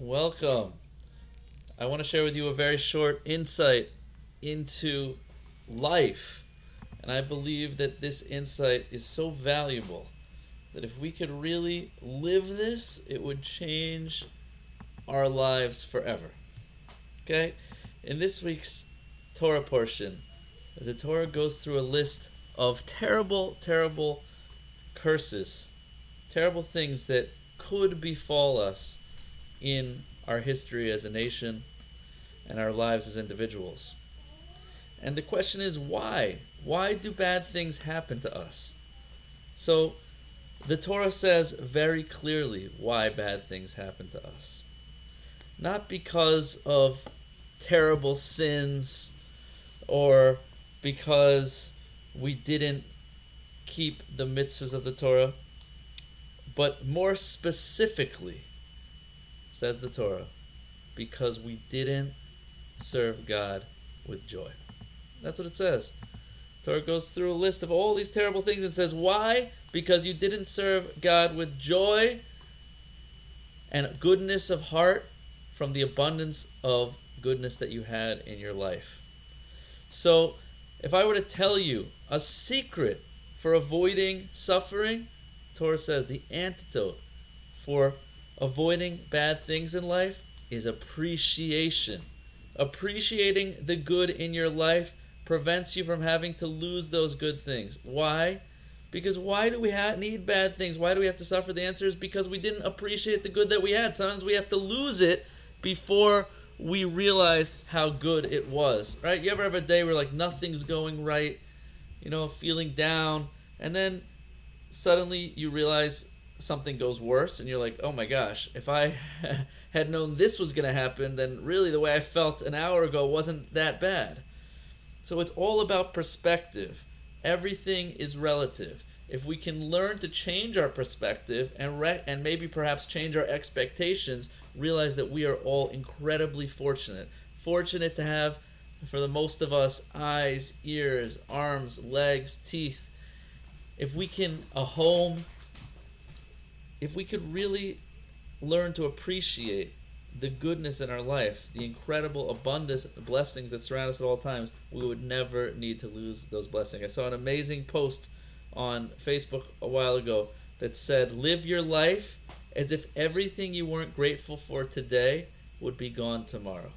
Welcome. I want to share with you a very short insight into life. And I believe that this insight is so valuable that if we could really live this, it would change our lives forever. Okay? In this week's Torah portion, the Torah goes through a list of terrible, terrible curses, terrible things that could befall us in our history as a nation and our lives as individuals. And the question is, why? Why do bad things happen to us? So the Torah says very clearly why bad things happen to us. Not because of terrible sins or because we didn't keep the mitzvahs of the Torah, but more specifically, says the Torah, because we didn't serve God with joy. That's what it says. The Torah goes through a list of all these terrible things and says, why? Because you didn't serve God with joy and goodness of heart from the abundance of goodness that you had in your life. So, if I were to tell you a secret for avoiding suffering, the Torah says the antidote for avoiding bad things in life is appreciation. Appreciating the good in your life prevents you from having to lose those good things. Why? Because why do we need bad things? Why do we have to suffer? The answer is because we didn't appreciate the good that we had. Sometimes we have to lose it before we realize how good it was. Right? You ever have a day where like nothing's going right, you know, feeling down, and then suddenly you realize something goes worse and you're like, oh my gosh, if I had known this was going to happen, then really the way I felt an hour ago wasn't that bad. So it's all about perspective. Everything is relative. If we can learn to change our perspective and maybe perhaps change our expectations, realize that we are all incredibly fortunate. Fortunate to have, for the most of us, eyes, ears, arms, legs, teeth. If we could really learn to appreciate the goodness in our life, the incredible abundance, the blessings that surround us at all times, we would never need to lose those blessings. I saw an amazing post on Facebook a while ago that said, live your life as if everything you weren't grateful for today would be gone tomorrow.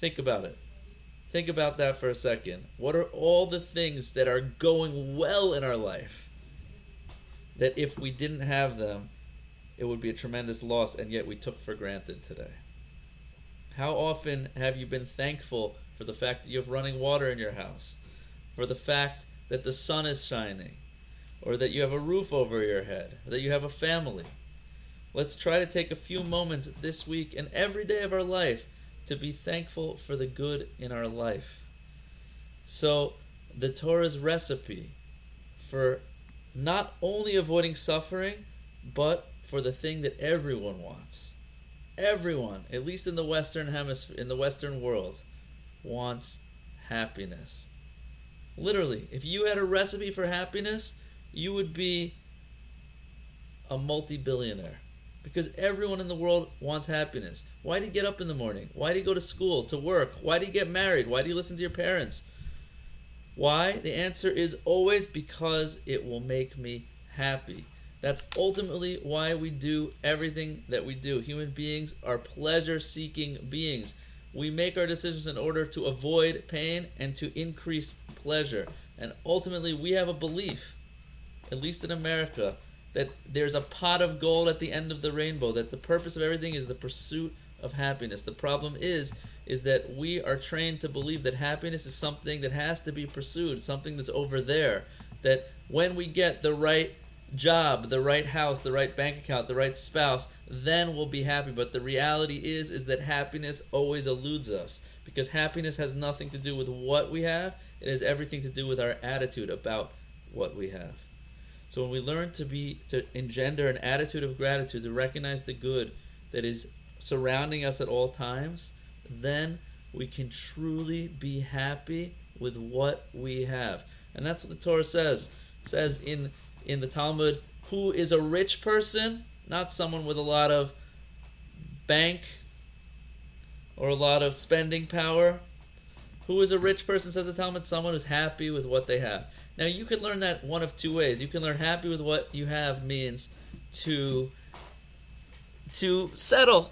Think about it. Think about that for a second. What are all the things that are going well in our life that if we didn't have them, it would be a tremendous loss, and yet we took for granted today? How often have you been thankful for the fact that you have running water in your house, for the fact that the sun is shining, or that you have a roof over your head, or that you have a family? Let's try to take a few moments this week and every day of our life to be thankful for the good in our life. So the Torah's recipe for not only avoiding suffering, but for the thing that everyone wants. Everyone, at least in the Western hemisphere, in the Western world, wants happiness. Literally, if you had a recipe for happiness, you would be a multi-billionaire. Because everyone in the world wants happiness. Why do you get up in the morning? Why do you go to school, to work? Why do you get married? Why do you listen to your parents? Why? The answer is always because it will make me happy. That's ultimately why we do everything that we do. Human beings are pleasure-seeking beings. We make our decisions in order to avoid pain and to increase pleasure. And ultimately, we have a belief, at least in America, that there's a pot of gold at the end of the rainbow, that the purpose of everything is the pursuit of happiness. The problem is that we are trained to believe that happiness is something that has to be pursued, something that's over there, that when we get the right job, the right house, the right bank account, the right spouse, then we'll be happy. But the reality is that happiness always eludes us, because happiness has nothing to do with what we have. It has everything to do with our attitude about what we have. So when we learn to engender an attitude of gratitude, to recognize the good that is surrounding us at all times, then we can truly be happy with what we have. And that's what the Torah says. It says in the Talmud, who is a rich person? Not someone with a lot of bank or a lot of spending power. Who is a rich person, says the Talmud? Someone who's happy with what they have. Now, you can learn that one of two ways. You can learn happy with what you have means to settle.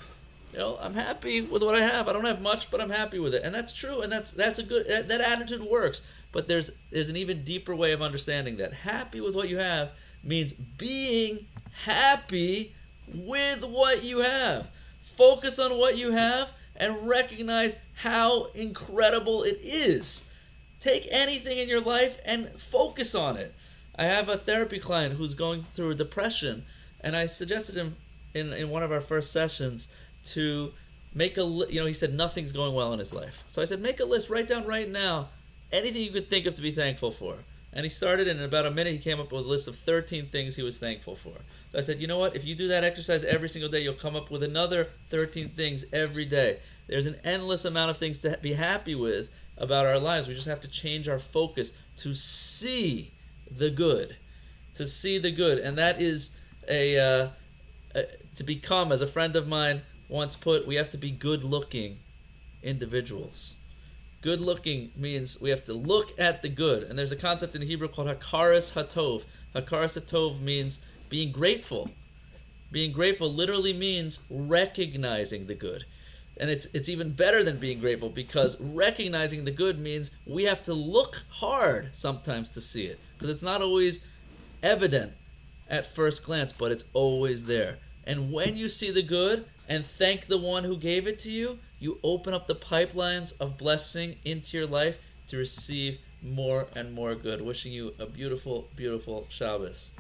You know, I'm happy with what I have. I don't have much, but I'm happy with it. And that's true, and that's a good, that attitude works. But there's an even deeper way of understanding that. Happy with what you have means being happy with what you have. Focus on what you have and recognize how incredible it is. Take anything in your life and focus on it. I have a therapy client who's going through a depression, and I suggested him in one of our first sessions to make a list. You know, he said nothing's going well in his life. So I said, make a list, write down right now anything you could think of to be thankful for. And he started, and in about a minute he came up with a list of 13 things he was thankful for. So I said, you know what, if you do that exercise every single day, you'll come up with another 13 things every day. There's an endless amount of things to be happy with about our lives. We just have to change our focus to see the good. To see the good. And that is to become, as a friend of mine once put, we have to be good-looking individuals. Good-looking means we have to look at the good. And there's a concept in Hebrew called Hakaras Hatov. Hakaras Hatov means being grateful. Being grateful literally means recognizing the good. And it's even better than being grateful, because recognizing the good means we have to look hard sometimes to see it. Because it's not always evident at first glance, but it's always there. And when you see the good and thank the one who gave it to you, you open up the pipelines of blessing into your life to receive more and more good. Wishing you a beautiful, beautiful Shabbos.